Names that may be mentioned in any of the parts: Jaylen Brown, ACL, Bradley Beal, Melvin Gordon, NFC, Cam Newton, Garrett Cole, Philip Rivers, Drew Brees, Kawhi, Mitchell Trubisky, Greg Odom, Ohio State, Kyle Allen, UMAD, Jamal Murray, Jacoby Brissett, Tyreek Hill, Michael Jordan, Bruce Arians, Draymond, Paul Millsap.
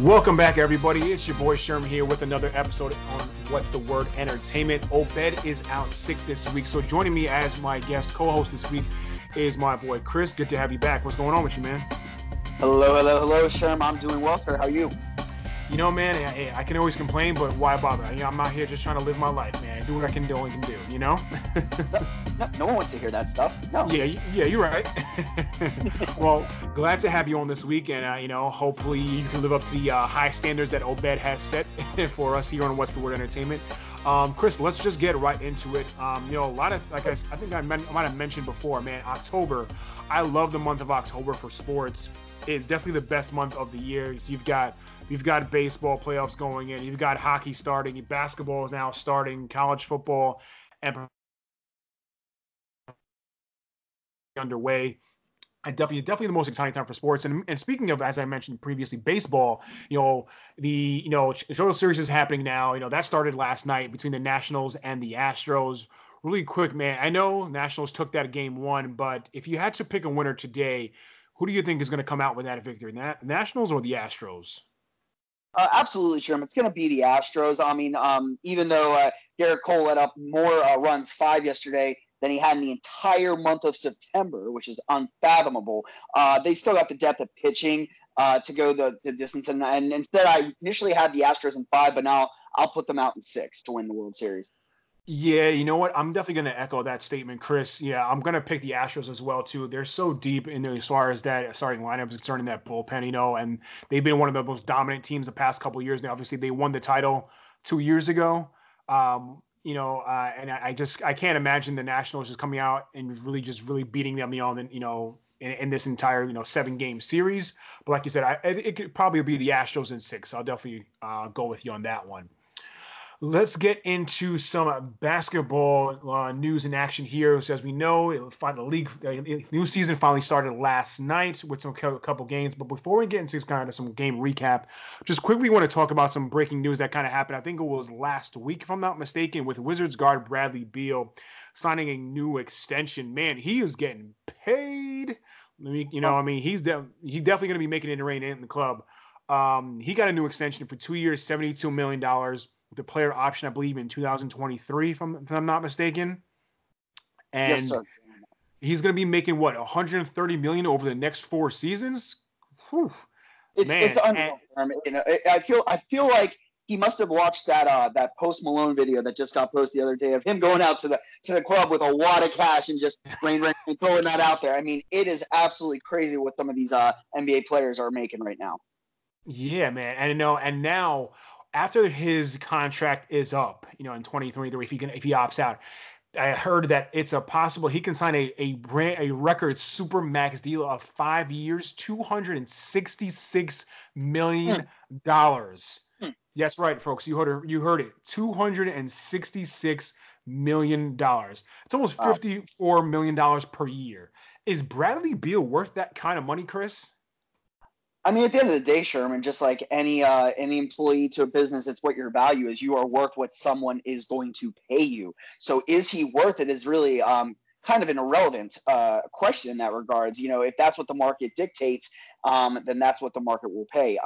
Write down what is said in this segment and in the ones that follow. Welcome back, everybody. It's your boy Sherm here with another episode on What's the Word Entertainment. Obed is out sick this week, so joining me as my guest co-host this week is my boy Chris. Good to have you back. What's going on with you, man? Hello, Sherm. I'm doing well, sir. How are you? You know, man, I can always complain, but why bother? I'm out here just trying to live my life, man. Do what I can do, only can do, you know? No one wants to hear that stuff. No. Yeah, you're right. Well, glad to have you on this week, and, hopefully you can live up to the high standards that Obed has set for us here on What's the Word Entertainment. Chris, let's just get right into it. A lot of, like I think I might have mentioned before, man, October. I love the month of October for sports. It's definitely the best month of the year. You've got baseball playoffs going in. You've got hockey starting. Basketball is now starting. College football and underway. Definitely the most exciting time for sports. And speaking of, as I mentioned previously, baseball. The World Series is happening now. That started last night between the Nationals and the Astros. Really quick, man. I know Nationals took that game one, but if you had to pick a winner today, who do you think is going to come out with that victory? Nationals or the Astros? Absolutely, Sherm. It's going to be the Astros. Even though Garrett Cole let up more runs, 5 yesterday, than he had in the entire month of September, which is unfathomable, they still got the depth of pitching to go the distance. And instead, I initially had the Astros in 5, but now I'll put them out in 6 to win the World Series. Yeah, you know what? I'm definitely going to echo that statement, Chris. Yeah, I'm going to pick the Astros as well, too. They're so deep in there as far as that starting lineup is concerned in that bullpen, and they've been one of the most dominant teams the past couple of years now. Obviously, they won the title 2 years ago, and I can't imagine the Nationals just coming out and really beating them, in this entire, 7-game series. But like you said, it could probably be the Astros in 6. So I'll definitely go with you on that one. Let's get into some basketball news and action here. So as we know, new season finally started last night with a couple games. But before we get into kind of some game recap, just quickly want to talk about some breaking news that kind of happened. I think it was last week, if I'm not mistaken, with Wizards guard Bradley Beal signing a new extension. Man, he is getting paid. He's definitely going to be making it rain in the club. He got a new extension for 2 years, $72 million. The player option, I believe, in 2023, if I'm not mistaken. And yes, sir. He's going to be making, what, $130 million over the next 4 seasons? Whew. It's unreal. I feel like he must have watched that Post Malone video that just got posted the other day of him going out to the club with a wad of cash and just rain, throwing that out there. It is absolutely crazy what some of these NBA players are making right now. Yeah, man. And now – after his contract is up, in 2023, if he opts out, I heard that it's he can sign a record super max deal of 5 years, $266 million. Yes, right, folks. You heard it. $266 million. It's almost $54 million per year. Is Bradley Beal worth that kind of money, Chris? At the end of the day, Sherman, just like any employee to a business, it's what your value is. You are worth what someone is going to pay you. So is he worth it is really kind of an irrelevant question in that regards. If that's what the market dictates, then that's what the market will pay.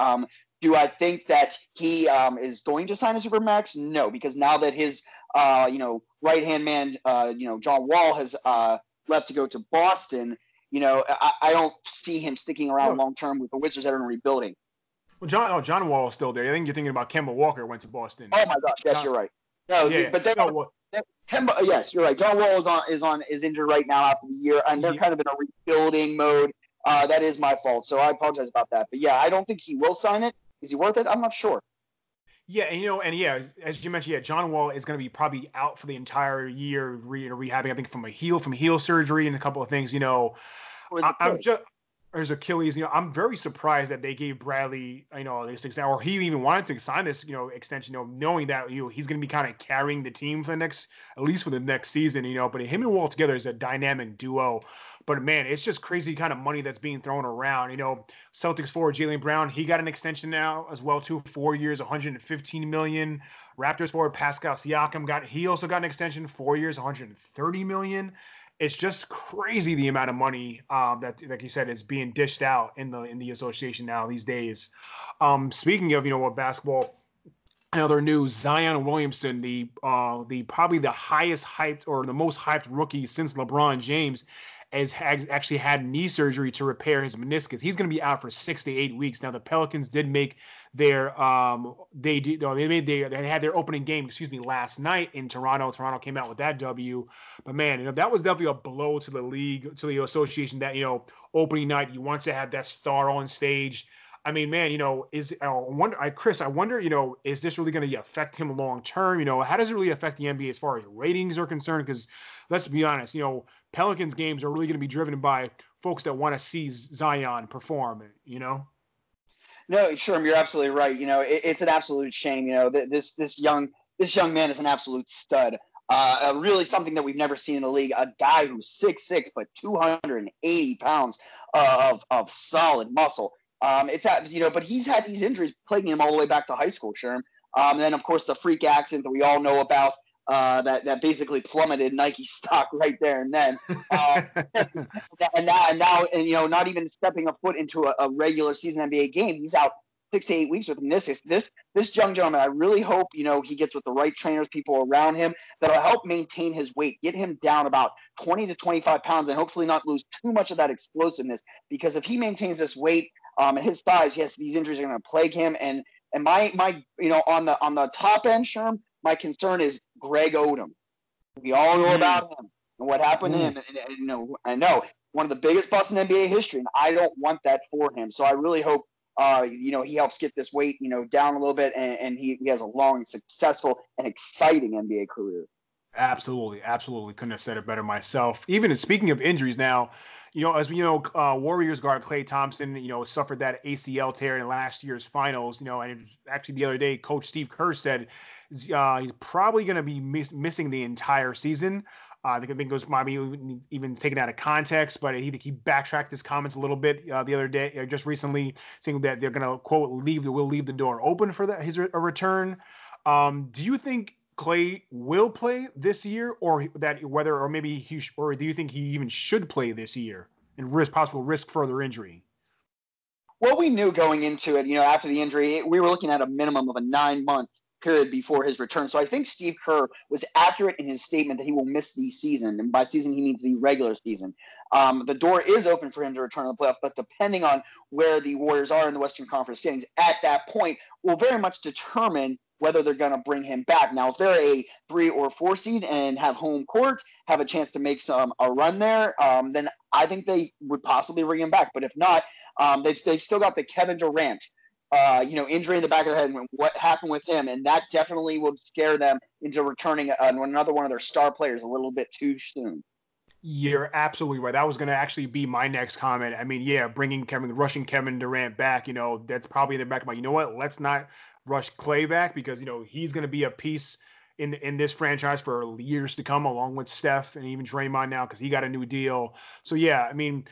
Do I think that he is going to sign a supermax? No, because now that his, right-hand man, John Wall has left to go to Boston, I don't see him sticking around long term with the Wizards that are in rebuilding. Well, John Wall is still there. I think you're thinking about Kemba Walker went to Boston. Oh my gosh, yes, you're right. No, yeah. But then Kemba, yes, you're right. John Wall is injured right now after the year, and they're kind of in a rebuilding mode. That is my fault, so I apologize about that. But yeah, I don't think he will sign it. Is he worth it? I'm not sure. Yeah, as you mentioned, John Wall is going to be probably out for the entire year rehabbing, I think, from heel surgery and a couple of things, His Achilles, I'm very surprised that they gave Bradley, this extension, or he even wanted to sign this, extension, knowing that, he's going to be kind of carrying the team for the next season, but him and Wall together is a dynamic duo. But man, it's just crazy kind of money that's being thrown around. Celtics forward Jaylen Brown, he got an extension now as well too, 4 years, $115 million. Raptors forward Pascal Siakam he also got an extension, 4 years, $130 million. it's just crazy the amount of money that, like you said, is being dished out in the association now these days. Speaking of, what basketball, another news: Zion Williamson, the probably the highest hyped or the most hyped rookie since LeBron James, has actually had knee surgery to repair his meniscus. He's going to be out for 6 to 8 weeks. Now, the Pelicans did make their they had their opening game, last night in Toronto. Toronto came out with that W. But, man, that was definitely a blow to the league, to the association, that, opening night, you want to have that star on stage. I mean, man, I wonder, Chris, is this really going to affect him long term? How does it really affect the NBA as far as ratings are concerned? Because let's be honest, Pelicans games are really going to be driven by folks that want to see Zion perform, No, sure, you're absolutely right. It's an absolute shame. This young man is an absolute stud. Really something that we've never seen in the league, a guy who's 6'6", but 280 pounds of solid muscle. But he's had these injuries plaguing him all the way back to high school, Sherm. And then, of course, the freak accident that we all know about, that basically plummeted Nike stock right there and then. And now, not even stepping a foot into a regular season NBA game, he's out 6 to 8 weeks with meniscus. This young gentleman, I really hope, he gets with the right trainers, people around him that'll help maintain his weight, get him down about 20 to 25 pounds, and hopefully not lose too much of that explosiveness. Because if he maintains this weight, at his size, yes, these injuries are going to plague him. And my on the top end, Sherm, my concern is Greg Odom. We all know about him and what happened to him. And I know one of the biggest busts in NBA history, and I don't want that for him. So I really hope he helps get this weight down a little bit, and he has a long, successful, and exciting NBA career. Absolutely. Couldn't have said it better myself. Even speaking of injuries now, as we Warriors guard Klay Thompson, suffered that ACL tear in last year's finals, and actually the other day, Coach Steve Kerr said he's probably going to be missing the entire season. I think it might be even taken out of context, but he backtracked his comments a little bit the other day, just recently, saying that they're going to, quote, we'll leave the door open for his return. Do you think Klay will play this year, or do you think he even should play this year and risk further injury? Well, we knew going into it, after the injury, we were looking at a minimum of a 9-month period before his return. So I think Steve Kerr was accurate in his statement that he will miss the season, and by season he means the regular season. The door is open for him to return to the playoffs, but depending on where the Warriors are in the Western Conference standings at that point will very much determine whether they're going to bring him back. Now, if they're a 3 or 4 seed and have home court, have a chance to make a run there, then I think they would possibly bring him back. But if not, they still got the Kevin Durant, injury in the back of the head, and what happened with him. And that definitely would scare them into returning another one of their star players a little bit too soon. You're absolutely right. That was going to actually be my next comment. I mean, yeah, rushing Kevin Durant back, that's probably in their back of mind. You know what? Let's not rush Klay back, because he's going to be a piece in this franchise for years to come, along with Steph and even Draymond now, because he got a new deal. So yeah, I mean,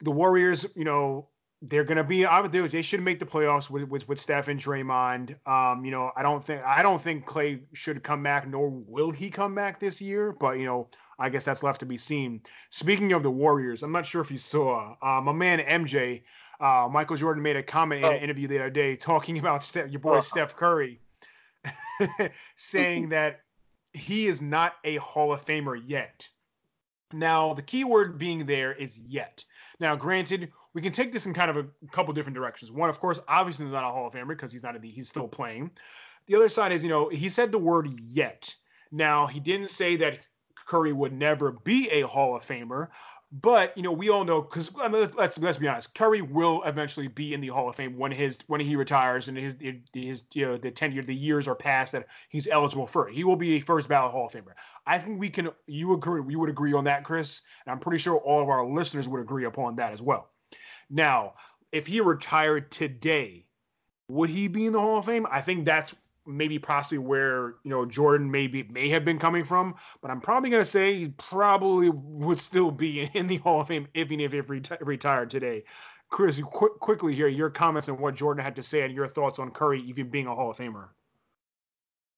the Warriors, they're going to be. They should make the playoffs with Steph and Draymond. I don't think Klay should come back, nor will he come back this year. But I guess that's left to be seen. Speaking of the Warriors, I'm not sure if you saw my man MJ. Michael Jordan made a comment in an interview the other day talking about your boy Steph Curry, saying that he is not a Hall of Famer yet. Now, the key word being there is yet. Now, granted, we can take this in kind of a couple different directions. One, of course, obviously he's not a Hall of Famer because he's still playing. The other side is, he said the word yet. Now, he didn't say that Curry would never be a Hall of Famer. But we all know, because let's be honest, Curry will eventually be in the Hall of Fame when he retires and his the tenure, the years are past that he's eligible for it. He will be a first ballot Hall of Famer. I think you would agree on that, Chris, and I'm pretty sure all of our listeners would agree upon that as well. Now, if he retired today, would he be in the Hall of Fame? I think that's maybe possibly where Jordan may have been coming from, but I'm probably going to say he probably would still be in the Hall of Fame if retired today. Chris, quickly here, your comments on what Jordan had to say and your thoughts on Curry even being a Hall of Famer.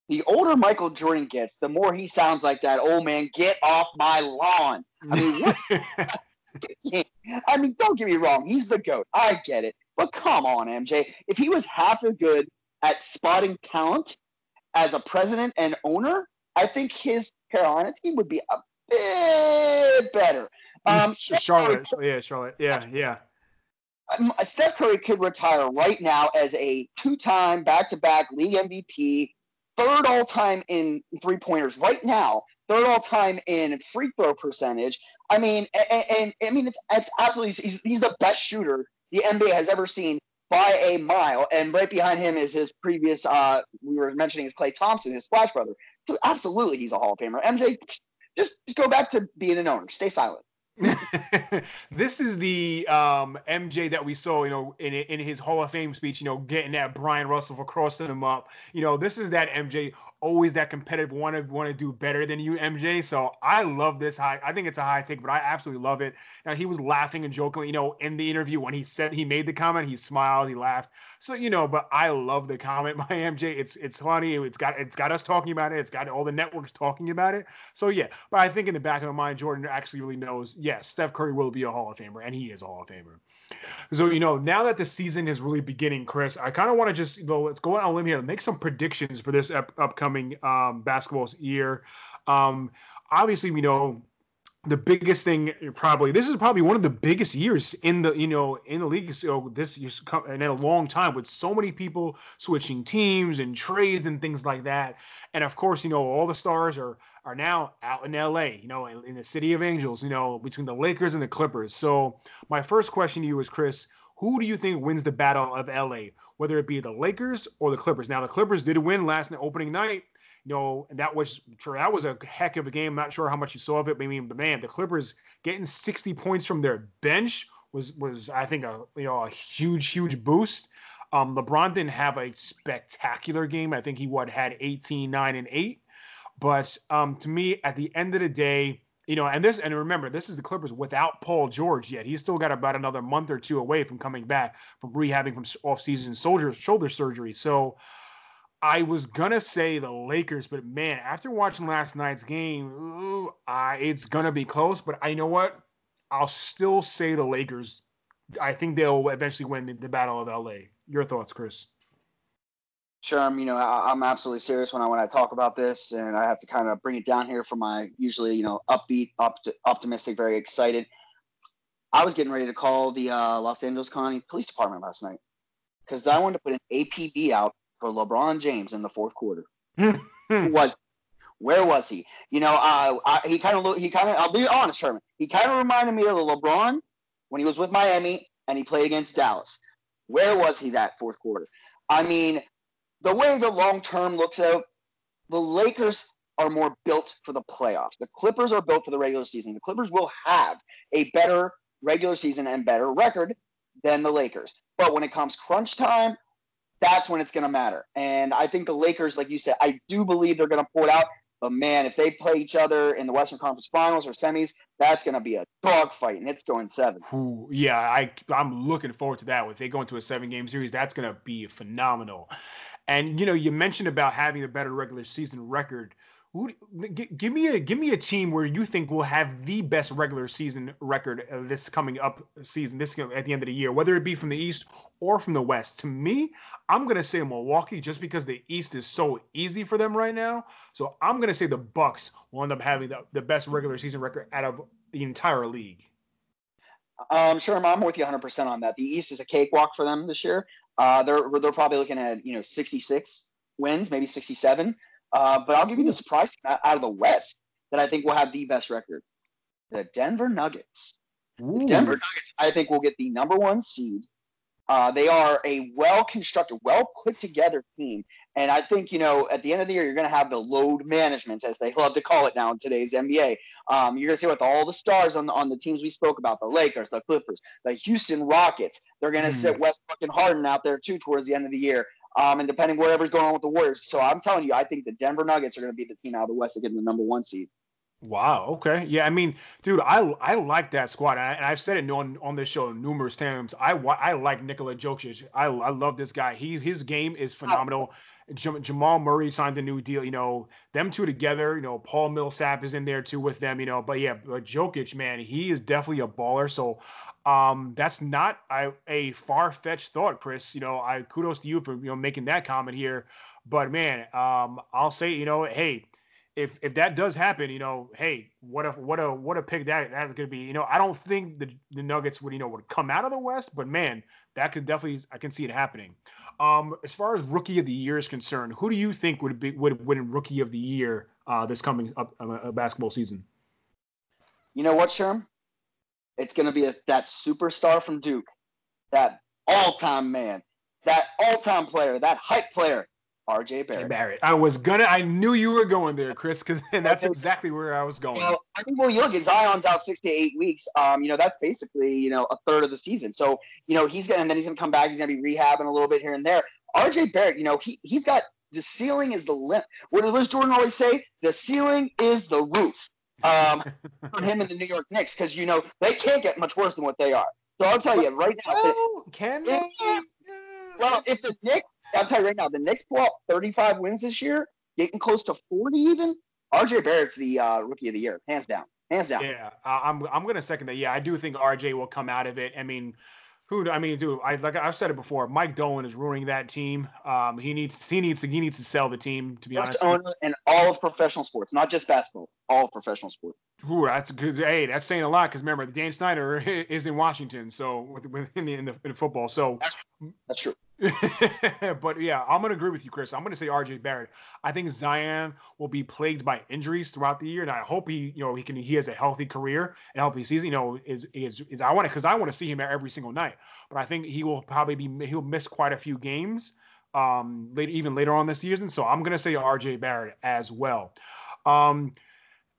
the older Michael Jordan gets, the more he sounds like that old man, get off my lawn. I mean, what? I mean, don't get me wrong. He's the GOAT. I get it. But come on, MJ. If he was half as good at spotting talent as a president and owner, I think his Carolina team would be a bit better. Charlotte. Yeah, Charlotte. Yeah. Steph Curry could retire right now as a two-time back-to-back league MVP, third all-time in three-pointers right now, third all-time in free throw percentage. I mean, and it's absolutely he's the best shooter the NBA has ever seen by a mile, and right behind him is his previous. We were mentioning is Klay Thompson, his splash brother. So absolutely, he's a Hall of Famer. MJ, just go back to being an owner. Stay silent. This is the MJ that we saw, you know, in his Hall of Fame speech, you know, getting that Brian Russell for crossing him up. You know, this is that MJ, always that competitive, want to do better than you, MJ. So I love this. I think it's a high take, but I absolutely love it. Now, he was laughing and joking, you know, in the interview when he said he made the comment, he smiled, he laughed. So, you know, but I love the comment by MJ. It's funny. It's got us talking about it. It's got all the networks talking about it. So, yeah. But I think in the back of my mind, Jordan actually really knows, yes, Steph Curry will be a Hall of Famer, and he is a Hall of Famer. So, you know, now that the season is really beginning, Chris, I kind of want to just, you know, let's go out on a limb here and make some predictions for this upcoming basketball year. Obviously, we know the biggest thing probably, this is probably one of the biggest years in the league. So this year's in a long time with so many people switching teams and trades and things like that. And of course, you know, all the stars are now out in LA, you know, in the city of angels, you know, between the Lakers and the Clippers. So my first question to you is, Chris, who do you think wins the battle of LA, whether it be the Lakers or the Clippers? Now the Clippers did win last night, opening night. You know, and that was a heck of a game. I'm not sure how much you saw of it. I mean, but man, the Clippers getting 60 points from their bench was I think a huge boost. LeBron didn't have a spectacular game. I think he had 18, 9, and 8. But to me, at the end of the day, you know, and remember, this is the Clippers without Paul George yet. He's still got about another month or two away from coming back from rehabbing from offseason shoulder surgery. So I was going to say the Lakers, but, man, after watching last night's game, it's going to be close. But I know what? I'll still say the Lakers. I think they'll eventually win the Battle of L.A. Your thoughts, Chris? Sure. I'm absolutely serious when I talk about this, and I have to kind of bring it down here for my usually, you know, upbeat, optimistic, very excited. I was getting ready to call the Los Angeles County Police Department last night because I wanted to put an APB out for LeBron James in the fourth quarter. Where was he? You know, he kind of, I'll be honest, Sherman, he kind of reminded me of the LeBron when he was with Miami and he played against Dallas. Where was he that fourth quarter? I mean, the way the long term looks out, the Lakers are more built for the playoffs. The Clippers are built for the regular season. The Clippers will have a better regular season and better record than the Lakers. But when it comes crunch time, that's when it's going to matter. And I think the Lakers, like you said, I do believe they're going to pull it out. But, man, if they play each other in the Western Conference Finals or semis, that's going to be a dogfight, and it's going 7. Ooh, yeah, I'm looking forward to that. If they go into a 7-game series, that's going to be phenomenal. And, you know, you mentioned about having a better regular season record. Give me a team where you think will have the best regular season record this coming up season, this at the end of the year, whether it be from the East or from the West. To me, I'm going to say Milwaukee just because the East is so easy for them right now. So I'm going to say the Bucks will end up having the best regular season record out of the entire league. Sure, I'm with you 100% on that. The East is a cakewalk for them this year. They're probably looking at, you know, 66 wins, maybe 67. But I'll give you the surprise out of the West that I think will have the best record. The Denver Nuggets. Ooh. The Denver Nuggets, I think, will get the number one seed. They are a well-constructed, well-put-together team. And I think, you know, at the end of the year, you're going to have the load management, as they love to call it now in today's NBA. You're going to see with all the stars on the teams we spoke about, the Lakers, the Clippers, the Houston Rockets. They're going to sit Westbrook and Harden out there, too, towards the end of the year. And depending whatever's going on with the Warriors. So I'm telling you, I think the Denver Nuggets are going to be the team out of the West to get the number one seed. Wow. Okay. Yeah. I mean, dude, I like that squad. And I've said it on this show numerous times. I like Nikola Jokic. I love this guy. His game is phenomenal. Jamal Murray signed a new deal. You know, them two together, you know, Paul Millsap is in there too with them, you know. But yeah, Jokic, man, he is definitely a baller. So that's not a far-fetched thought, Chris. You know, I kudos to you for, you know, making that comment here. But man, I'll say, you know, hey, if that does happen, you know, hey, what a pick that's going to be. You know, I don't think the Nuggets would come out of the West, but man, that could definitely, I can see it happening. As far as Rookie of the Year is concerned, who do you think would win Rookie of the Year this coming up basketball season? You know what, Sherm? It's going to be that superstar from Duke, that all-time man, that all-time player, that hype player, R.J. Barrett. I knew you were going there, Chris, and that's exactly where I was going. Well, I mean, you look at Zion's out 6 to 8 weeks. You know, that's basically, you know, a third of the season. So, you know, he's going to come back. He's going to be rehabbing a little bit here and there. R.J. Barrett, you know, he's got the ceiling is the limit. What does Jordan always say? The ceiling is the roof. On him and the New York Knicks, because, you know, they can't get much worse than what they are. So I'll tell you right now. If the Knicks, I'll tell you right now, the Knicks pull out 35 wins this year, getting close to 40 even, R.J. Barrett's the Rookie of the Year, hands down. Hands down. Yeah, I'm going to second that. Yeah, I do think R.J. will come out of it. I mean, I've said it before. Mike Dolan is ruining that team. He needs to sell the team. To be honest, and all of professional sports, not just basketball, all of professional sports. Ooh, that's good. Hey, that's saying a lot because remember, Dan Snyder is in Washington, so in football. So that's true. But yeah, I'm gonna agree with you, Chris. I'm gonna say R.J. Barrett. I think Zion will be plagued by injuries throughout the year, and I hope he has a healthy career and healthy season. You know, I want to see him every single night. But I think he'll miss quite a few games, later on this season. So I'm gonna say R.J. Barrett as well.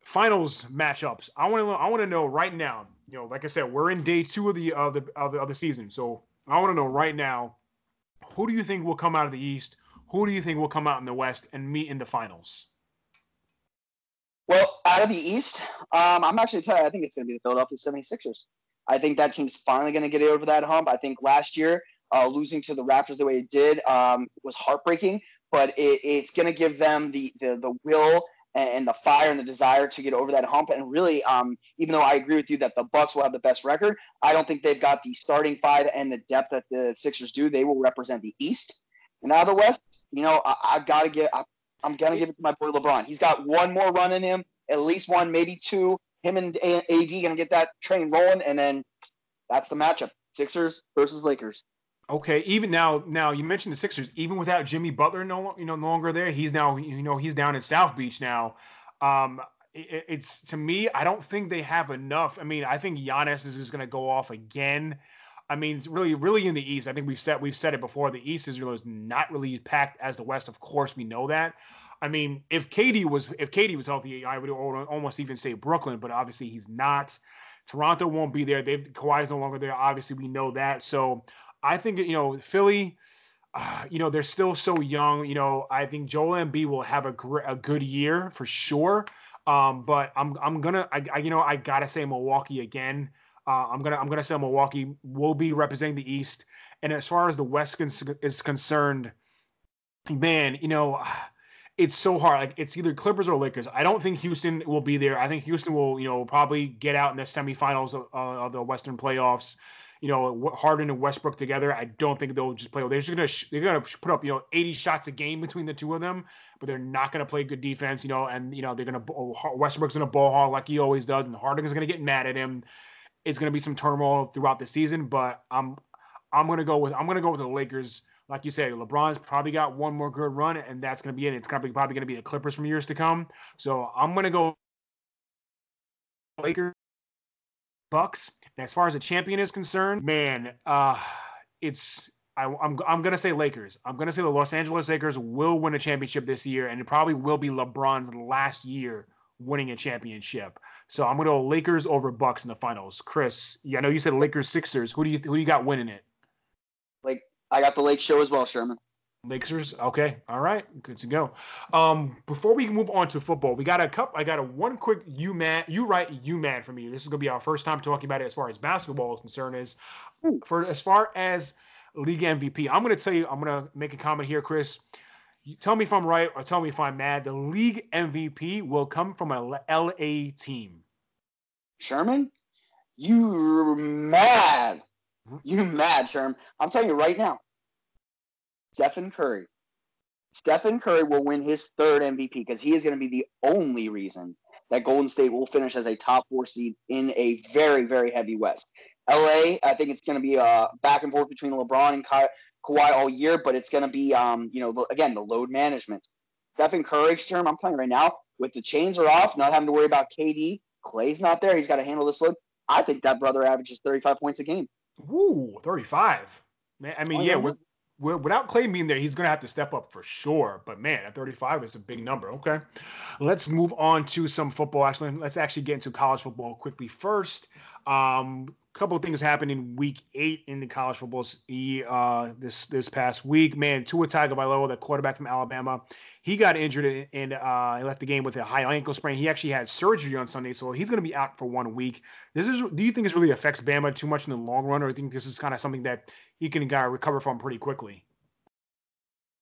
Finals matchups. I want to know right now. You know, like I said, we're in day two of the season, so I want to know right now. Who do you think will come out of the East? Who do you think will come out in the West and meet in the finals? Well, out of the East, I'm actually telling you, I think it's going to be the Philadelphia 76ers. I think that team's finally going to get over that hump. I think last year, losing to the Raptors the way it did was heartbreaking, but it's going to give them the will and the fire and the desire to get over that hump. And really, even though I agree with you that the Bucks will have the best record, I don't think they've got the starting five and the depth that the Sixers do. They will represent the East. And out of the West, you know, I'm going to give it to my boy LeBron. He's got one more run in him, at least one, maybe two. Him and AD going to get that train rolling, and then that's the matchup, Sixers versus Lakers. Okay, even now you mentioned the Sixers. Even without Jimmy Butler, no longer there. He's now, you know, he's down in South Beach now. It's to me, I don't think they have enough. I mean, I think Giannis is just going to go off again. I mean, it's really in the East. I think we've said it before. The East is not really packed as the West. Of course, we know that. I mean, if KD was healthy, I would almost even say Brooklyn, but obviously he's not. Toronto won't be there. Kawhi's no longer there. Obviously, we know that. So. I think, you know, Philly, you know, they're still so young. You know, I think Joel Embiid will have a good year for sure. But I gotta say Milwaukee again. I'm gonna say Milwaukee will be representing the East. And as far as the West is concerned, man, you know, it's so hard. Like it's either Clippers or Lakers. I don't think Houston will be there. I think Houston will, you know, probably get out in the semifinals of the Western playoffs. You know, Harden and Westbrook together, I don't think they'll just play. They're just going to put up, you know, 80 shots a game between the two of them, but they're not going to play good defense, you know, and, you know, Westbrook's going to ball hog like he always does, and Harden is going to get mad at him. It's going to be some turmoil throughout the season, but I'm going to go with the Lakers. Like you said, LeBron's probably got one more good run, and that's going to be it. It's probably going to be the Clippers from years to come. So I'm going to go Lakers. Bucks. And as far as the champion is concerned, man, I'm gonna say Lakers. I'm gonna say the Los Angeles Lakers will win a championship this year, and it probably will be LeBron's last year winning a championship. So I'm gonna go Lakers over Bucks in the finals. Chris, yeah, I know you said Lakers Sixers. Who do you got winning it? Like I got the Lake Show as well, Sherman. Lakers. Okay. All right. Good to go. Before we move on to football, we got one quick UMAD from you. This is going to be our first time talking about it as far as basketball is concerned. As far as league MVP, I'm going to make a comment here, Chris. you tell me if I'm right or tell me if I'm mad, the league MVP will come from a LA team. Sherman? You're mad. You're mad, Sherman. I'm telling you right now, Stephen Curry will win his third MVP because he is going to be the only reason that Golden State will finish as a top four seed in a very, very heavy West. LA, I think it's going to be a back and forth between LeBron and Kawhi all year, but it's going to be, again, the load management. Stephen Curry's term, I'm playing right now, with the chains are off, not having to worry about KD. Klay's not there. He's got to handle this load. I think that brother averages 35 points a game. Ooh, 35. Man, I mean, without Klay being there, he's going to have to step up for sure. But, man, at 35 is a big number. Okay, let's move on to some football. Actually, let's actually get into college football quickly first. Couple of things happened in Week 8 in the college football this past week. Man, Tua Tagovailoa, the quarterback from Alabama, he got injured and left the game with a high ankle sprain. He actually had surgery on Sunday, so he's going to be out for 1 week. Do you think this really affects Bama too much in the long run, or do you think this is kind of something that he can recover from pretty quickly?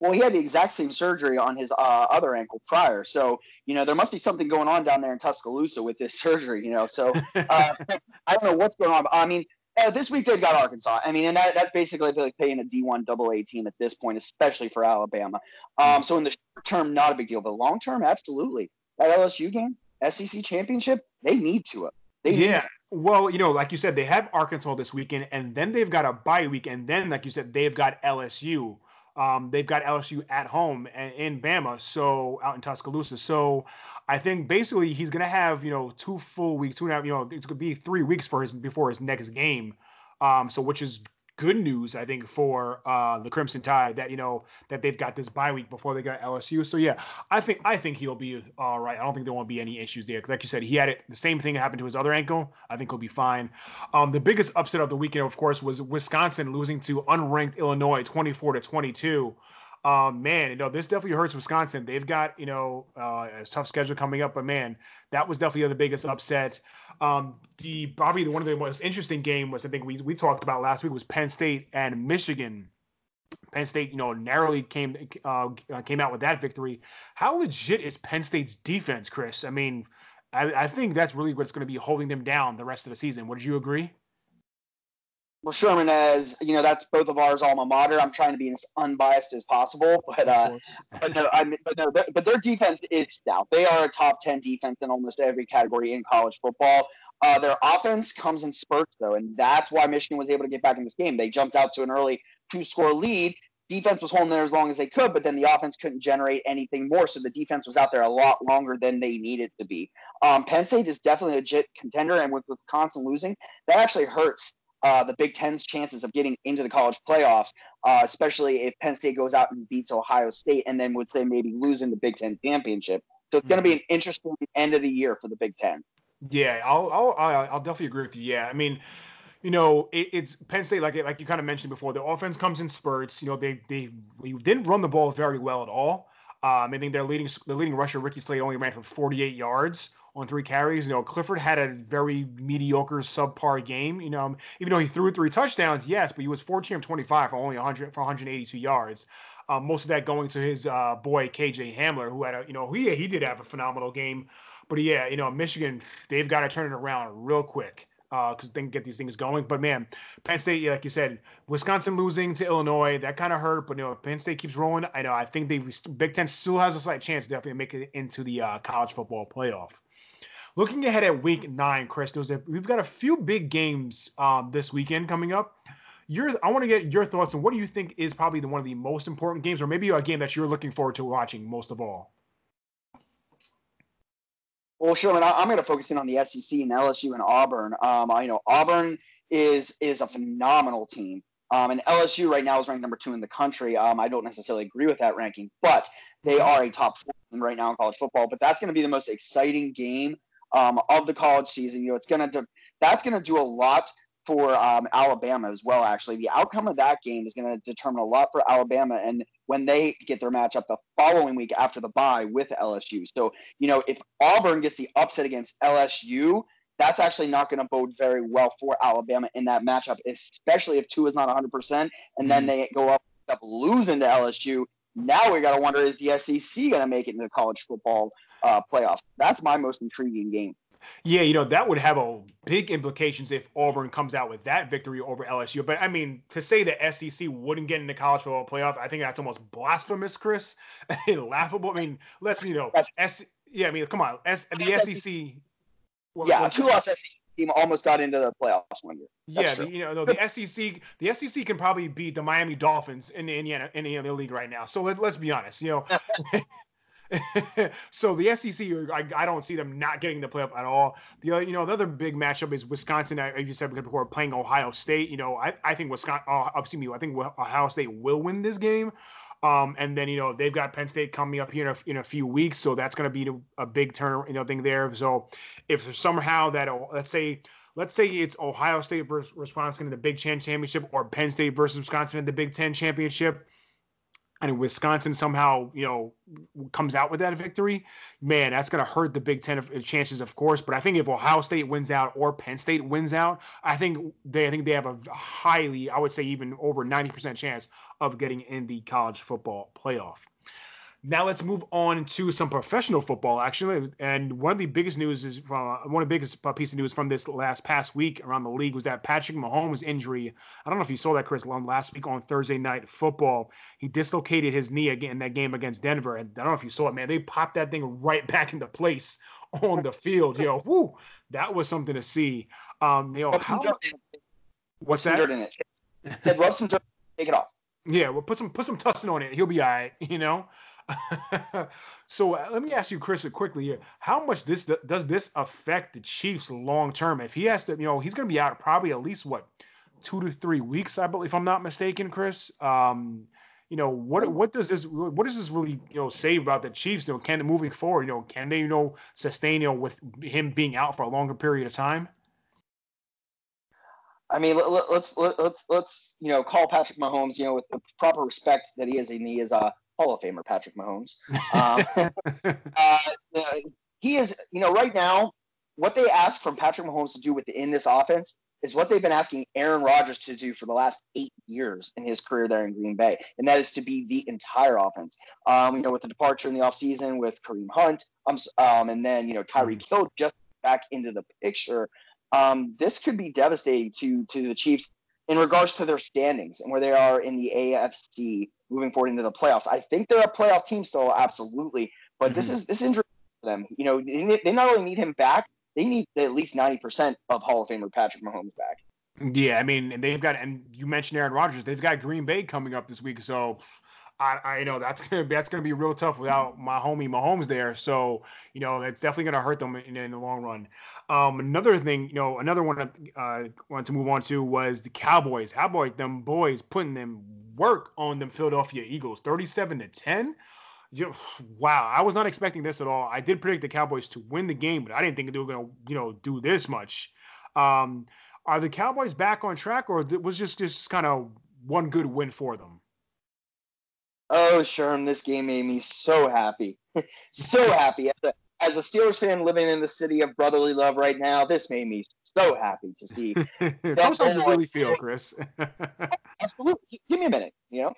Well, he had the exact same surgery on his other ankle prior. So, there must be something going on down there in Tuscaloosa with this surgery, So I don't know what's going on. I mean, this week they've got Arkansas. I meeen, and that's basically like playing a D1 AA team at this point, especially for Alabama. So in the short term, not a big deal. But long term, absolutely. That LSU game, SEC championship, they need to. Well, like you said, they have Arkansas this weekend, and then they've got a bye week. And then, like you said, they've got LSU. They've got LSU at home and in Bama, so out in Tuscaloosa. So I think basically he's going to have, 2 full weeks, 2.5, it's going to be 3 weeks before his next game. So which is good news, I think, for the Crimson Tide that, that they've got this bye week before they got LSU. So, yeah, I think he'll be all right. I don't think there won't be any issues there. Because like you said, he had the same thing happened to his other ankle. I think he'll be fine. The biggest upset of the weekend, of course, was Wisconsin losing to unranked Illinois 24-22. Man, this definitely hurts Wisconsin. They've got, a tough schedule coming up, but man, that was definitely the biggest upset. Probably one of the most interesting game was, I think we talked about last week, was Penn State and Michigan. Penn State, narrowly came out with that victory. How legit is Penn State's defense, Chris? I mean, I think that's really what's going to be holding them down the rest of the season. Would you agree? Well, Sherman, as you know, that's both of ours alma mater. I'm trying to be as unbiased as possible, but their defense is stout. They are a top 10 defense in almost every category in college football. Their offense comes in spurts, though, and that's why Michigan was able to get back in this game. They jumped out to an early 2-score lead. Defense was holding there as long as they could, but then the offense couldn't generate anything more, so the defense was out there a lot longer than they needed to be. Penn State is definitely a legit contender, and with Wisconsin losing, that actually hurts the Big Ten's chances of getting into the college playoffs, especially if Penn State goes out and beats Ohio State and then would say maybe losing the Big Ten championship. So it's going to be an interesting end of the year for the Big Ten. Yeah, I'll definitely agree with you. Yeah, I mean, it's Penn State, like you kind of mentioned before, the offense comes in spurts. They didn't run the ball very well at all. I think their leading rusher, Ricky Slade, only ran for 48 yards on 3 carries. Clifford had a very mediocre, subpar game. Even though he threw 3 touchdowns, yes, but he was 14 of 25 for only 182 yards. Most of that going to his boy KJ Hamler, who had he did have a phenomenal game. But yeah, Michigan, they've got to turn it around real quick, because they can get these things going. But, man, Penn State, like you said, Wisconsin losing to Illinois, that kind of hurt. But, Penn State keeps rolling. I think Big Ten still has a slight chance to definitely make it into the college football playoff. Looking ahead at Week 9, Chris, we've got a few big games this weekend coming up. I want to get your thoughts on what do you think is probably one of the most important games, or maybe a game that you're looking forward to watching most of all. Well, Sherman, I'm going to focus in on the SEC and LSU and Auburn. Auburn is a phenomenal team. And LSU right now is ranked number 2 in the country. I don't necessarily agree with that ranking, but they are a top 4 team right now in college football. But that's going to be the most exciting game of the college season. That's going to do a lot for Alabama as well, actually. The outcome of that game is going to determine a lot for Alabama and when they get their matchup the following week after the bye with LSU. So, if Auburn gets the upset against LSU, that's actually not going to bode very well for Alabama in that matchup, especially if Tua's not 100%, and then they go up losing to LSU. Now we got to wonder, is the SEC going to make it into the college football playoffs? That's my most intriguing game. Yeah, you know, that would have a big implications if Auburn comes out with that victory over LSU. But, I mean, to say the SEC wouldn't get into college football playoff, I think that's almost blasphemous, Chris, and laughable. I mean, let's, you know, yeah, I mean, come on. The SEC. Well, yeah, two-loss SEC team almost got into the playoffs one year. That's true. You know, the SEC, the SEC can probably beat the Miami Dolphins in the Indiana league right now. So let's be honest, you know. So the SEC, I don't see them not getting the playoff at all. The other big matchup is Wisconsin. As you said before, playing Ohio State. You know, I think Ohio State will win this game. And then, you know, they've got Penn State coming up here in a few weeks, so that's going to be a big turn, you know, thing there. So if there's somehow that, let's say it's Ohio State versus Wisconsin in the Big Ten championship, or Penn State versus Wisconsin in the Big Ten championship, and Wisconsin somehow, you know, comes out with that victory, man, that's going to hurt the Big Ten chances, of course. But I think if Ohio State wins out or Penn State wins out, I think they have a highly, I would say even over 90% chance of getting in the college football playoff. Now let's move on to some professional football, actually. And one of the biggest news is from this past week around the league was that Patrick Mahomes' injury. I don't know if you saw that, Chris, last week on Thursday Night Football. He dislocated his knee again in that game against Denver. And I don't know if you saw it, man. They popped that thing right back into place on the field. You know, whoo, that was something to see. You know, what's that? Rub some dirt in it. Said, rub some dirt. Take it off. Yeah, well, put some Tussin on it. He'll be all right, you know. So let me ask you, Chris, quickly here. How much does this affect the Chiefs long term? If he has to, you know, he's going to be out probably at least 2 to 3 weeks, I believe, if I'm not mistaken, Chris. You know, what does this really, you know, say about the Chiefs? You know, can they, moving forward, you know, can they, you know, sustain, you know, with him being out for a longer period of time? I mean, let's you know, call Patrick Mahomes, you know, with the proper respect that he is, and he is a Hall of Famer, Patrick Mahomes. He is, you know, right now, what they ask from Patrick Mahomes to do within this offense is what they've been asking Aaron Rodgers to do for the last 8 years in his career there in Green Bay, and that is to be the entire offense. You know, with the departure in the offseason with Kareem Hunt, and then, you know, Tyreek Hill just back into the picture. This could be devastating to the Chiefs in regards to their standings and where they are in the AFC moving forward into the playoffs. I think they're a playoff team still, absolutely, but this injury for them. You know, they not only need him back, they need at least 90% of Hall of Famer Patrick Mahomes back. Yeah, I mean, and you mentioned Aaron Rodgers, they've got Green Bay coming up this week, so I know that's gonna be real tough without my homie Mahomes there. So, you know, that's definitely gonna hurt them in the long run. Another thing, you know, another one I wanted to move on to was the Cowboys. Them boys putting them work on them Philadelphia Eagles, 37-10. Wow, I was not expecting this at all. I did predict the Cowboys to win the game, but I didn't think they were gonna, you know, do this much. Are the Cowboys back on track, or was just kind of one good win for them? Oh, Sherm, this game made me so happy. So happy. As a Steelers fan living in the city of brotherly love right now, this made me so happy to see. That's how you really feel, Chris. Absolutely. Give me a minute, you know?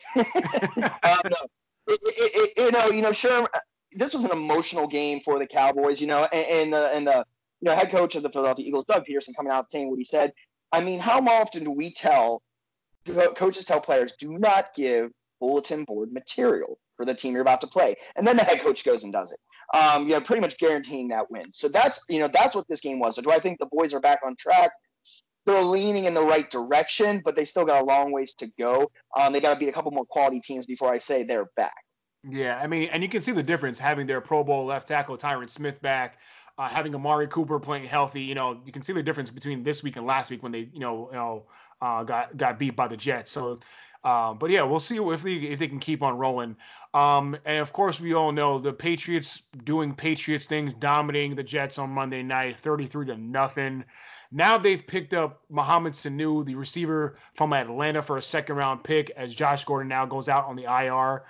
You know, Sherm, this was an emotional game for the Cowboys, you know, and the you know, head coach of the Philadelphia Eagles, Doug Peterson, coming out saying what he said. I mean, how often do we coaches tell players, do not give bulletin board material for the team you're about to play, and then the head coach goes and does it, you know, pretty much guaranteeing that win. So that's, you know, that's what this game was. So do I think the boys are back on track? They're leaning in the right direction, but they still got a long ways to go. They got to beat a couple more quality teams before I say they're back. Yeah, I mean, and you can see the difference having their Pro Bowl left tackle Tyron Smith back, having Amari Cooper playing healthy. You know, you can see the difference between this week and last week when they, got beat by the Jets. So. But yeah, we'll see if they can keep on rolling. And of course, we all know the Patriots doing Patriots things, dominating the Jets on Monday night, 33-0. Now they've picked up Mohamed Sanu, the receiver from Atlanta, for a second-round pick, as Josh Gordon now goes out on the IR.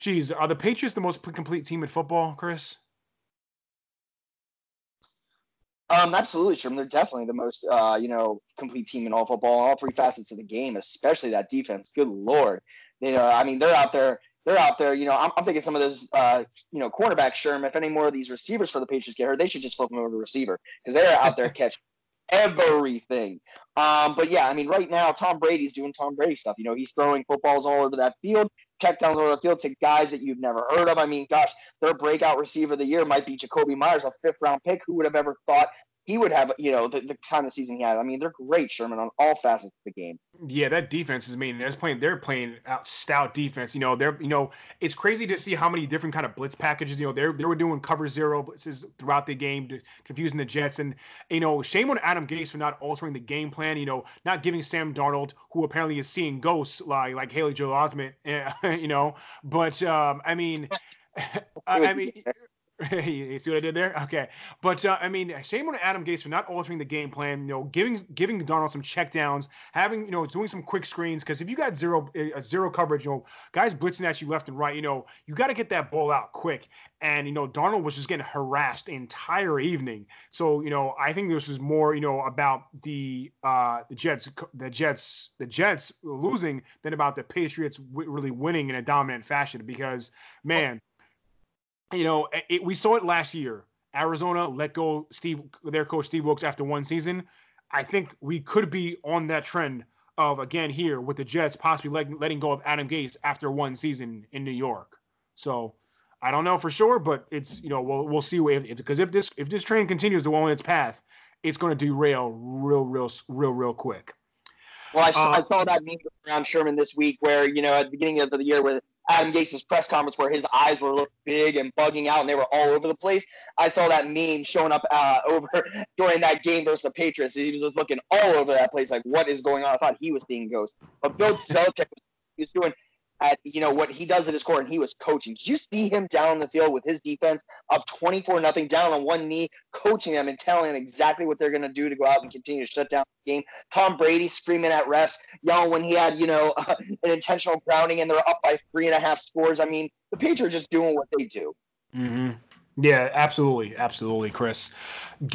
Geez, are the Patriots the most complete team in football, Chris? Absolutely, Sherm. They're definitely the most, complete team in all football, all three facets of the game, especially that defense. Good Lord. They're out there. they're out there. You know, I'm thinking some of those, you know, cornerback Sherman, if any more of these receivers for the Patriots get hurt, they should just flip them over to receiver because they're out there catching everything. But yeah, I mean, right now, Tom Brady's doing Tom Brady stuff. You know, he's throwing footballs all over that field, check down all over the field to guys that you've never heard of. I mean, gosh, their breakout receiver of the year might be Jacoby Myers, a 5th round pick. Who would have ever thought he would have, you know, the kind of season he had? I mean, they're great, Sherman, on all facets of the game. Yeah, that defense is mean. They're playing out stout defense. You know, it's crazy to see how many different kind of blitz packages. You know, they were doing cover zero blitzes throughout the game, confusing the Jets. And, you know, shame on Adam Gase for not altering the game plan. You know, not giving Sam Darnold, who apparently is seeing ghosts like Haley Joel Osment. You know, but I mean, you see what I did there? Okay. But, I mean, shame on Adam Gase for not altering the game plan, you know, giving Darnold some checkdowns, having, you know, doing some quick screens. Because if you got zero coverage, you know, guys blitzing at you left and right, you know, you got to get that ball out quick. And, you know, Darnold was just getting harassed the entire evening. So, you know, I think this is more, you know, about the Jets losing than about the Patriots really winning in a dominant fashion. Because, man, you know, we saw it last year. Arizona let go their coach Steve Wilkes after one season. I think we could be on that trend of, again, here with the Jets possibly letting go of Adam Gase after one season in New York. So I don't know for sure, but it's, you know, we'll see because if this train continues to go on its path, it's going to derail real quick. Well, I saw that meme around Sherman this week where, you know, at the beginning of the year with Adam Gase's press conference where his eyes were looking big and bugging out and they were all over the place. I saw that meme showing up over during that game versus the Patriots. He was just looking all over that place like, what is going on? I thought he was seeing ghosts. But Bill Belichick was doing, you know, what he does at his core, and he was coaching. Did you see him down the field with his defense up 24-0, down on one knee, coaching them and telling them exactly what they're going to do to go out and continue to shut down the game? Tom Brady screaming at refs, yelling when he had, you know, an intentional grounding, and they're up by 3.5 scores. I mean, the Patriots are just doing what they do. Mm-hmm. Yeah, absolutely. Absolutely, Chris.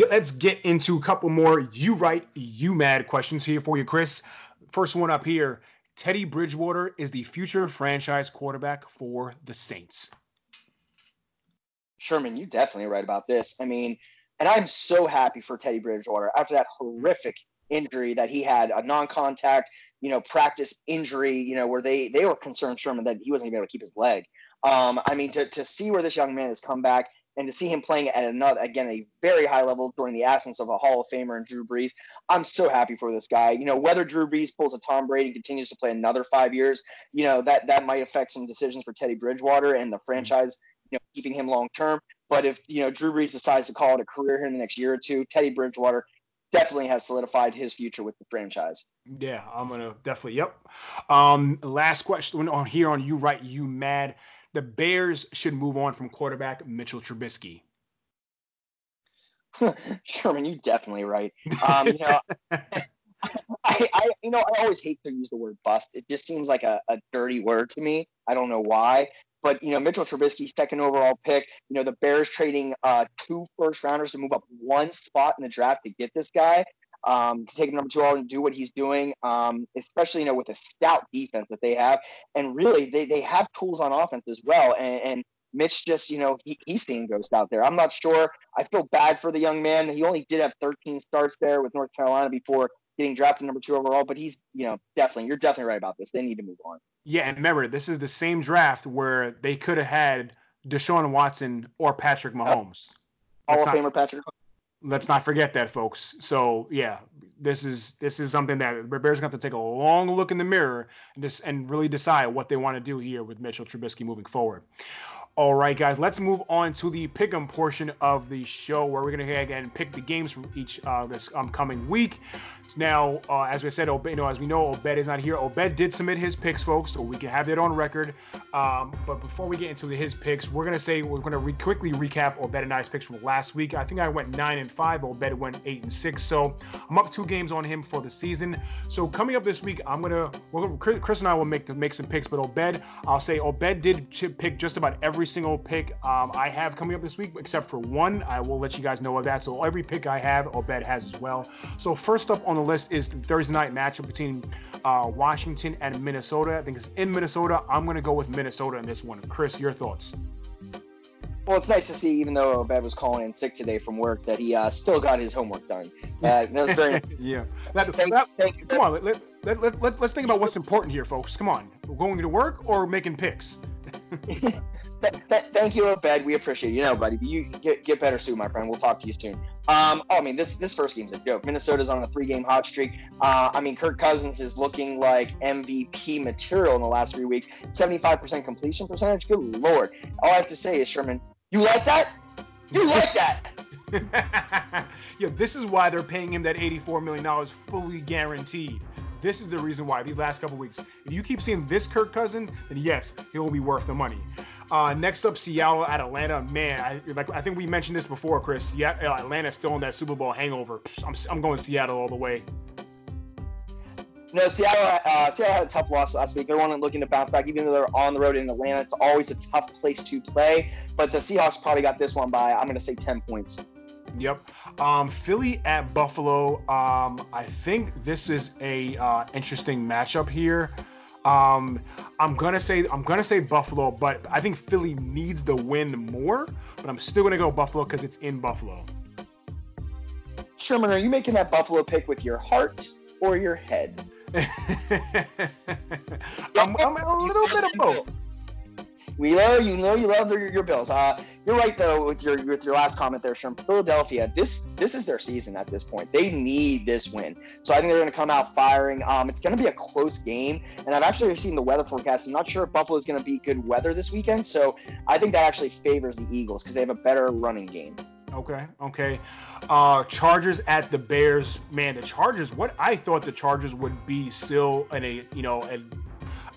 Let's get into a couple more you right, you mad questions here for you, Chris. First one up here. Teddy Bridgewater is the future franchise quarterback for the Saints. Sherman, you definitely are right about this. I mean, and I'm so happy for Teddy Bridgewater after that horrific injury that he had, a non-contact, you know, practice injury, you know, where they were concerned, Sherman, that he wasn't even able to keep his leg. I mean, to see where this young man has come back and to see him playing at a very high level during the absence of a Hall of Famer and Drew Brees, I'm so happy for this guy. You know, whether Drew Brees pulls a Tom Brady and continues to play another 5 years, you know, that might affect some decisions for Teddy Bridgewater and the franchise, you know, keeping him long-term. But if, you know, Drew Brees decides to call it a career here in the next year or two, Teddy Bridgewater definitely has solidified his future with the franchise. Yeah, I'm going to definitely, yep. Last question on here on You Right, You Mad. The Bears should move on from quarterback Mitchell Trubisky. Sherman, you're definitely right. You know, I always hate to use the word bust. It just seems like a dirty word to me. I don't know why. But, you know, Mitchell Trubisky, 2nd overall pick, you know, the Bears trading 2 first-rounders to move up 1 spot in the draft to get this guy. To take him number 2 and do what he's doing, especially, you know, with a stout defense that they have. And really, they have tools on offense as well. And Mitch just, you know, he's seeing ghosts out there. I'm not sure. I feel bad for the young man. He only did have 13 starts there with North Carolina before getting drafted number 2 overall. But he's, you know, you're definitely right about this. They need to move on. Yeah, and remember, this is the same draft where they could have had Deshaun Watson or Patrick Mahomes. Hall of Famer Patrick Mahomes. Let's not forget that, folks. So, yeah, this is something that the Bears are going to have to take a long look in the mirror and really decide what they want to do here with Mitchell Trubisky moving forward. All right, guys, let's move on to the pick'em portion of the show where we're going to go ahead and pick the games from each this coming week. Now, as we said, Obed is not here. Obed did submit his picks, folks, so we can have that on record. But before we get into his picks, we're going to quickly recap Obed and I's picks from last week. I think I went 9-5. Obed went 8-6. So I'm up 2 games on him for the season. So coming up this week, Chris and I will make some picks. But Obed did pick just about every single pick I have coming up this week, except for one. I will let you guys know of that. So every pick I have, Obed has as well. So first up on the list is the Thursday night matchup between Washington and Minnesota. I think it's in Minnesota. I'm going to go with Minnesota in this one. Chris, your thoughts? Well, it's nice to see, even though Obed was calling in sick today from work, that he still got his homework done. That was very nice. Yeah. Come on. Let's think about what's important here, folks. Come on. We're going to work or making picks? Thank you, Obed. We appreciate it. You know, buddy, you get better soon, my friend. We'll talk to you soon. This first game's a joke. Minnesota's on a 3-game hot streak. Kirk Cousins is looking like MVP material in the last 3 weeks. 75% completion percentage. Good Lord. All I have to say is, Sherman, you like that? You like that? Yeah, this is why they're paying him that $84 million fully guaranteed. This is the reason why, these last couple weeks. If you keep seeing this Kirk Cousins, then yes, it will be worth the money. Next up, Seattle at Atlanta. Man, I think we mentioned this before, Chris. Yeah, Atlanta's still in that Super Bowl hangover. I'm going Seattle all the way. No, Seattle had a tough loss last week. They're looking to bounce back, even though they're on the road in Atlanta. It's always a tough place to play. But the Seahawks probably got this one by, I'm going to say, 10 points. Yep. Philly at Buffalo. I think this is a interesting matchup here. I'm gonna say Buffalo, but I think Philly needs the win more. But I'm still gonna go Buffalo because it's in Buffalo. Sherman, are you making that Buffalo pick with your heart or your head? I'm a little bit of both. We know you love your Bills. You're right though with your last comment there, Sherm. Philadelphia, this is their season at this point. They need this win, so I think they're going to come out firing. It's going to be a close game, and I've actually seen the weather forecast. I'm not sure if Buffalo is going to be good weather this weekend, so I think that actually favors the Eagles because they have a better running game. Okay. Chargers at the Bears. Man, the Chargers. What I thought the Chargers would be still in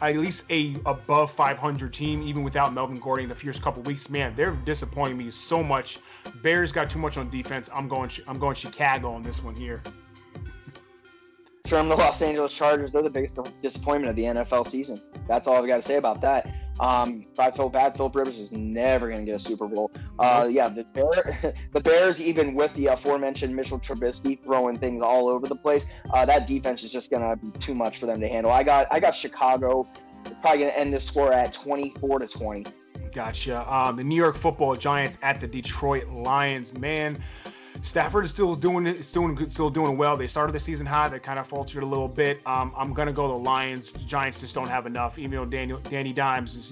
at least a above 500 team, even without Melvin Gordon in the first couple weeks. Man, they're disappointing me so much. Bears got too much on defense. I'm going Chicago on this one here. From the Los Angeles Chargers, they're the biggest disappointment of the NFL season. That's all I've got to say about that. I feel bad. Philip Rivers is never going to get a Super Bowl. The Bears, even with the aforementioned Mitchell Trubisky throwing things all over the place, that defense is just going to be too much for them to handle. I got Chicago. They're probably going to end this score at 24-20. Gotcha. The New York Football Giants at the Detroit Lions. Man, Stafford is still doing well. They started the season high. They kind of faltered a little bit. I'm gonna go the Lions. The Giants just don't have enough. Even though Danny Dimes is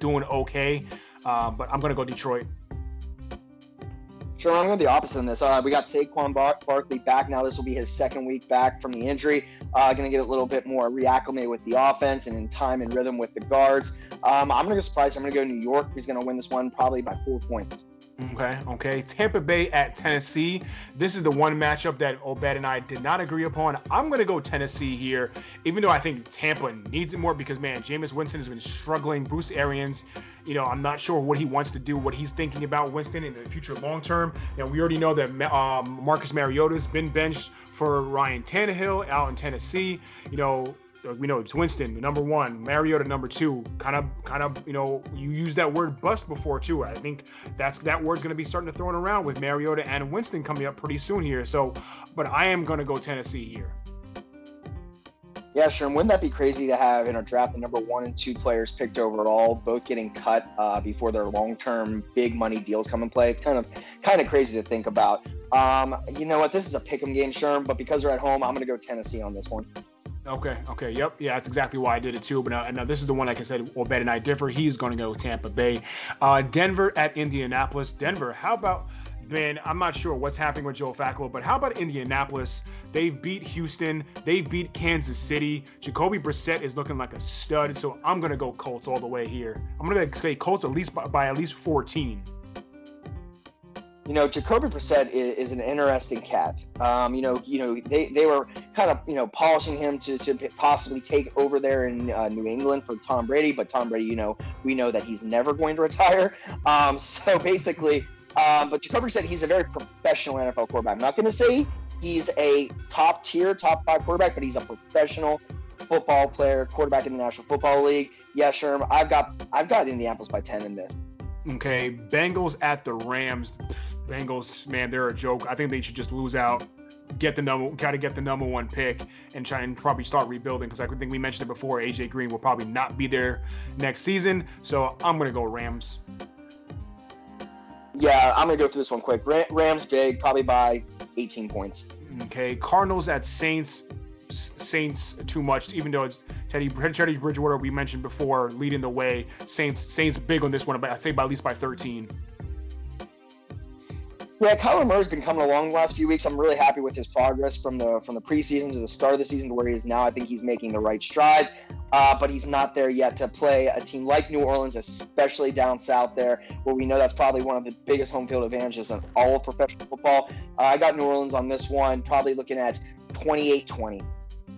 doing okay, but I'm gonna go Detroit. Sure, I'm going to be the opposite on this. We got Saquon Barkley back now. This will be his second week back from the injury. Going to get a little bit more reacclimated with the offense and in time and rhythm with the guards. I'm going to go surprise. I'm going to go New York. He's going to win this one probably by 4 points. Okay. Tampa Bay at Tennessee. This is the one matchup that Obed and I did not agree upon. I'm going to go Tennessee here, even though I think Tampa needs it more because, man, Jameis Winston has been struggling. Bruce Arians. I'm not sure what he wants to do, what he's thinking about Winston in the future long term. We already know that Marcus Mariota's been benched for Ryan Tannehill out in Tennessee. We know it's Winston, number 1, Mariota, number 2. Kind of, you used that word bust before too. I think that word's going to be starting to thrown around with Mariota and Winston coming up pretty soon here. So, but I am going to go Tennessee here. Yeah, sure. And wouldn't that be crazy to have in a draft the number 1 and 2 players picked overall, both getting cut before their long-term big money deals come in play? It's kind of crazy to think about. You know what? This is a pick'em game, Sherm, but because we're at home, I'm going to go Tennessee on this one. Okay. Yep. Yeah, that's exactly why I did it too. But now this is the one, like I said, Obed and I differ. He's going to go Tampa Bay. Denver at Indianapolis. Denver, how about? Man, I'm not sure what's happening with Joe Flacco, but how about Indianapolis? They beat Houston. They beat Kansas City. Jacoby Brissett is looking like a stud, so I'm going to go Colts all the way here. I'm going to say Colts at least by 14. Jacoby Brissett is an interesting cat. They were kind of, polishing him to possibly take over there in New England for Tom Brady, but Tom Brady, we know that he's never going to retire. So basically... but Jacoby said he's a very professional NFL quarterback. I'm not going to say he's a top 5 quarterback, but he's a professional football player, quarterback in the National Football League. Yeah, Sherm, I've got Indianapolis by 10 in this. Okay, Bengals at the Rams. Bengals, man, they're a joke. I think they should just lose out. get the number one pick and try and probably start rebuilding, because I think we mentioned it before, AJ Green will probably not be there next season. So I'm going to go Rams. Yeah, I'm going to go through this one quick. Rams big, probably by 18 points. Okay, Cardinals at Saints. Saints too much, even though it's Teddy Bridgewater, we mentioned before, leading the way. Saints big on this one, but I'd say by at least by 13. Yeah, Kyler Murray's been coming along the last few weeks. I'm really happy with his progress from the preseason to the start of the season to where he is now. I think he's making the right strides, but he's not there yet to play a team like New Orleans, especially down south there, where we know that's probably one of the biggest home field advantages of all of professional football. I got New Orleans on this one, probably looking at 28-20.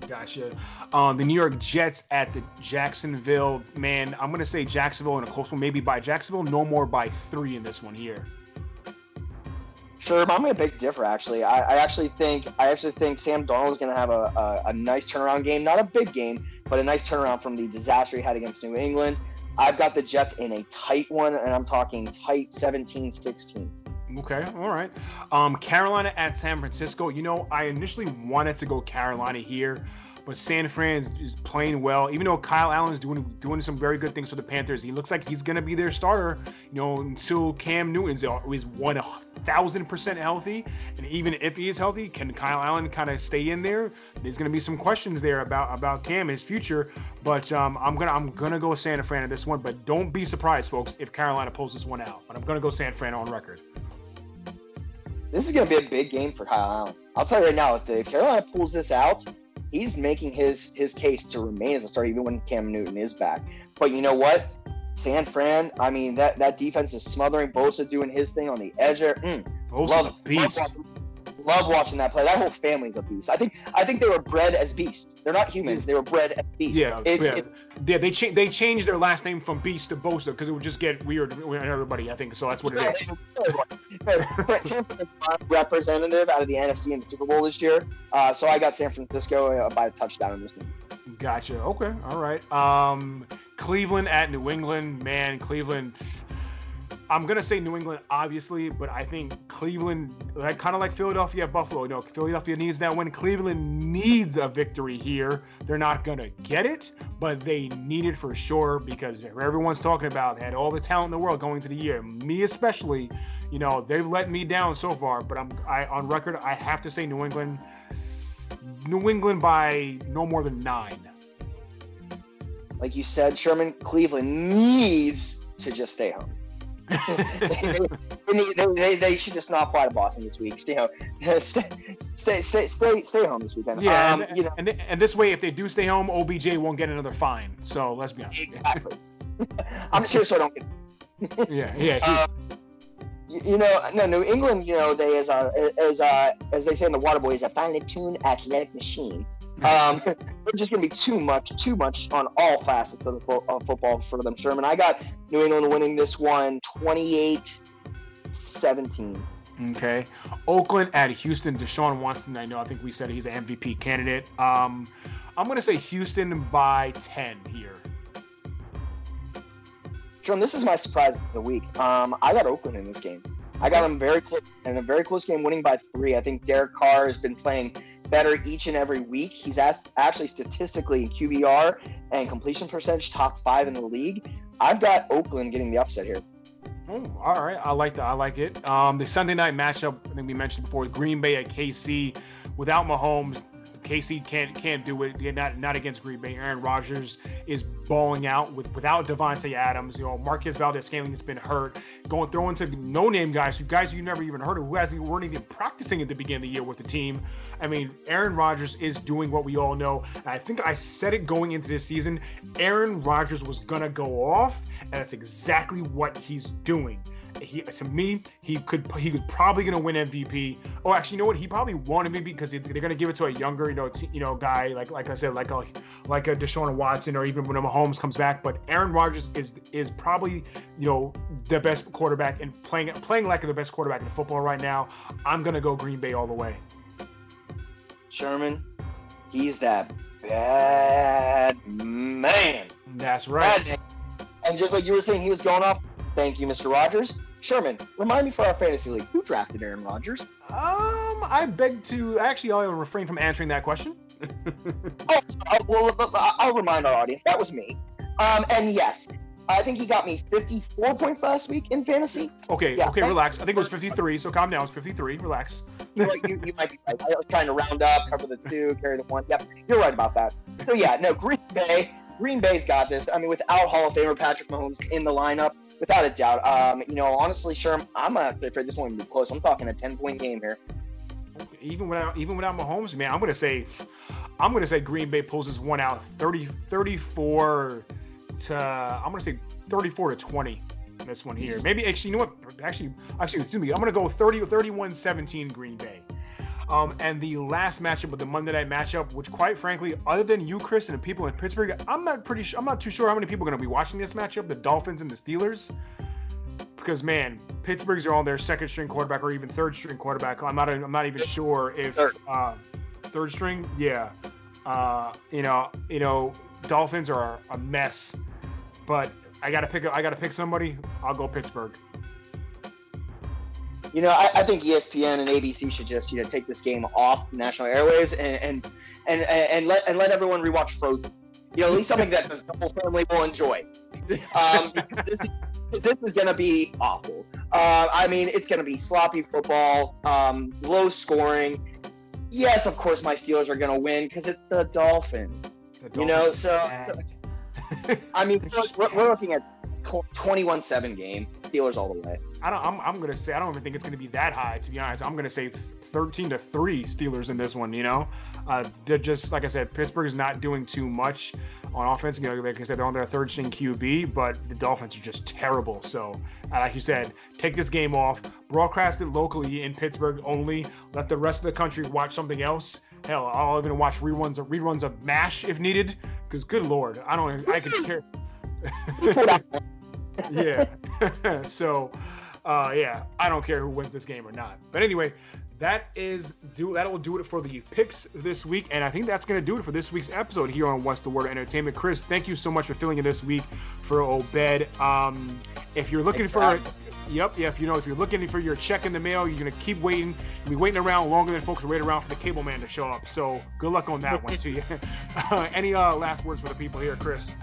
Gotcha. The New York Jets at the Jacksonville. Man, I'm going to say Jacksonville in a close one, maybe by Jacksonville, no more by 3 in this one here. Sure, but I'm going to beg to differ, actually. I actually think Sam Darnold is going to have a nice turnaround game. Not a big game, but a nice turnaround from the disaster he had against New England. I've got the Jets in a tight one, and I'm talking tight 17-16. Okay, all right. Carolina at San Francisco. You know, I initially wanted to go Carolina here, but San Fran is playing well. Even though Kyle Allen's doing some very good things for the Panthers, he looks like he's going to be their starter, you know, until Cam Newton is 1,000% healthy. And even if he is healthy, can Kyle Allen kind of stay in there? There's going to be some questions there about Cam and his future. But I'm gonna go San Fran in this one. But don't be surprised, folks, if Carolina pulls this one out. But I'm going to go San Fran on record. This is going to be a big game for Kyle Allen. I'll tell you right now, if the Carolina pulls this out, he's making his case to remain as a starter even when Cam Newton is back. But you know what? San Fran, I mean, that defense is smothering. Bosa doing his thing on the edge. Bosa's a beast. Love watching that play. That whole family's a beast. I think they were bred as beasts. They're not humans. They were bred as beasts. They changed their last name from Beast to Bosa because it would just get weird with everybody, I think. So that's what it is. San Francisco representative out of the NFC in the Super Bowl this year. So I got San Francisco by a touchdown in this game. Gotcha. Okay. All right. Cleveland at New England. Man, Cleveland... I'm going to say New England, obviously, but I think Cleveland, like, kind of like Philadelphia at Buffalo. You know, Philadelphia needs that win. Cleveland needs a victory here. They're not going to get it, but they need it for sure because everyone's talking about they had all the talent in the world going into the year. Me especially, you know, they've let me down so far, but I on record, I have to say New England by no more than 9. Like you said, Sherman, Cleveland needs to just stay home. they should just not fly to Boston this week. You know, stay home this weekend. Yeah, and this way, if they do stay home, OBJ won't get another fine. So let's be honest. Exactly. I'm just here so I don't get. Yeah. New England. You know, they as they say in the Waterboy, is a finely tuned athletic machine. They're just going to be too much on all facets of football for them, Sherman. I got New England winning this one 28-17. Okay. Oakland at Houston. Deshaun Watson, I think we said he's an MVP candidate. I'm going to say Houston by 10 here. Sherman, this is my surprise of the week. I got Oakland in this game. I got them very close, in a very close game, winning by 3. I think Derek Carr has been playing better each and every week. He's actually statistically in QBR and completion percentage top 5 in the league. I've got Oakland getting the upset here. Oh, all right. I like that. I like it. The Sunday night matchup, I think we mentioned before, Green Bay at KC. Without Mahomes, KC can't do it. Not against Green Bay. Aaron Rodgers is balling out without Devontae Adams. You know, Marquez Valdes-Scantling has been hurt. Throwing to no-name guys you never even heard of, who weren't even practicing at the beginning of the year with the team. I mean, Aaron Rodgers is doing what we all know. And I think I said it going into this season, Aaron Rodgers was gonna go off, and that's exactly what he's doing. He was probably going to win MVP. Oh, actually, you know what? He probably won MVP because they're going to give it to a younger, guy like I said, like a Deshaun Watson or even when Mahomes comes back. But Aaron Rodgers is probably the best quarterback and playing like the best quarterback in football right now. I'm going to go Green Bay all the way. Sherman, he's that bad man. That's right. Man. And just like you were saying, he was going off. Thank you, Mr. Rodgers. Sherman, remind me for our fantasy league, who drafted Aaron Rodgers? I beg to... Actually, I'll refrain from answering that question. I'll remind our audience. That was me. And yes, I think he got me 54 points last week in fantasy. Okay, yeah, okay, relax. I think it was 53, so calm down. It's 53. Relax. You might be right. I was trying to round up, cover the two, carry the one. Yep, you're right about that. So, yeah, no, Green Bay's got this. I mean, without Hall of Famer Patrick Mahomes in the lineup, without a doubt. You know, honestly, Sherm, I'm actually afraid this one will be close. I'm talking a 10-point game here. Even without Mahomes, man, I'm gonna say Green Bay pulls this one out 34 to 20. This one here, maybe actually, you know what? Actually, excuse me. I'm gonna go 31-17 Green Bay. And the last matchup of the Monday night matchup, which quite frankly, other than you, Chris, and the people in Pittsburgh, I'm not too sure how many people are going to be watching this matchup, the Dolphins and the Steelers, because man, Pittsburgh's are on their second string quarterback or even third string quarterback. I'm not even sure if third string. Yeah. You know, Dolphins are a mess, but I got to pick somebody. I'll go Pittsburgh. You know, I think ESPN and ABC should just, you know, take this game off national airways and let everyone rewatch Frozen. You know, at least something that the whole family will enjoy. This is going to be awful. I mean, it's going to be sloppy football, low scoring. Yes, of course, my Steelers are going to win because it's the Dolphins. You know, so I mean, we're looking at 21-7 game. Steelers all the way. I'm gonna say I don't even think it's gonna be that high, to be honest. I'm gonna say 13-3 Steelers in this one. You know, they're just like I said, Pittsburgh is not doing too much on offense. You know, like I said, they're on their third string QB, but the Dolphins are just terrible. So, like you said, take this game off, broadcast it locally in Pittsburgh only. Let the rest of the country watch something else. Hell, I'll even watch reruns of MASH if needed. Because good lord, I could care. Yeah. So, yeah, I don't care who wins this game or not. But anyway, that will do it for the picks this week. And I think that's going to do it for this week's episode here on What's the Word Entertainment. Chris, thank you so much for filling in this week for Obed. If you're looking for... if you're looking for your check in the mail, you're going to keep waiting. You'll be waiting around longer than folks are waiting around for the cable man to show up. So, good luck on that one to you. Any last words for the people here, Chris?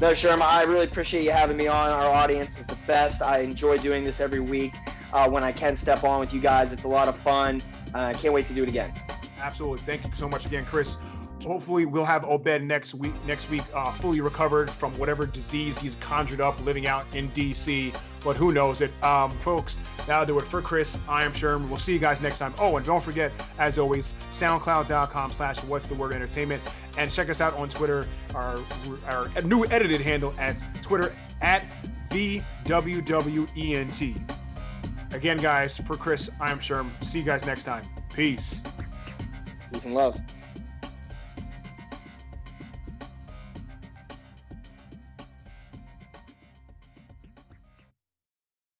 No, Sherm, I really appreciate you having me on. Our audience is the best. I enjoy doing this every week when I can step on with you guys. It's a lot of fun. I can't wait to do it again. Absolutely. Thank you so much again, Chris. Hopefully we'll have Obed next week fully recovered from whatever disease he's conjured up living out in D.C., but who knows it. Folks, that'll do it for Chris. I am Sherm. We'll see you guys next time. Oh, and don't forget, as always, soundcloud.com/whatsthewordentertainment. And check us out on Twitter, our new edited handle at Twitter @VWWENT. Again, guys, for Chris, I am Sherm. See you guys next time. Peace. Peace and love.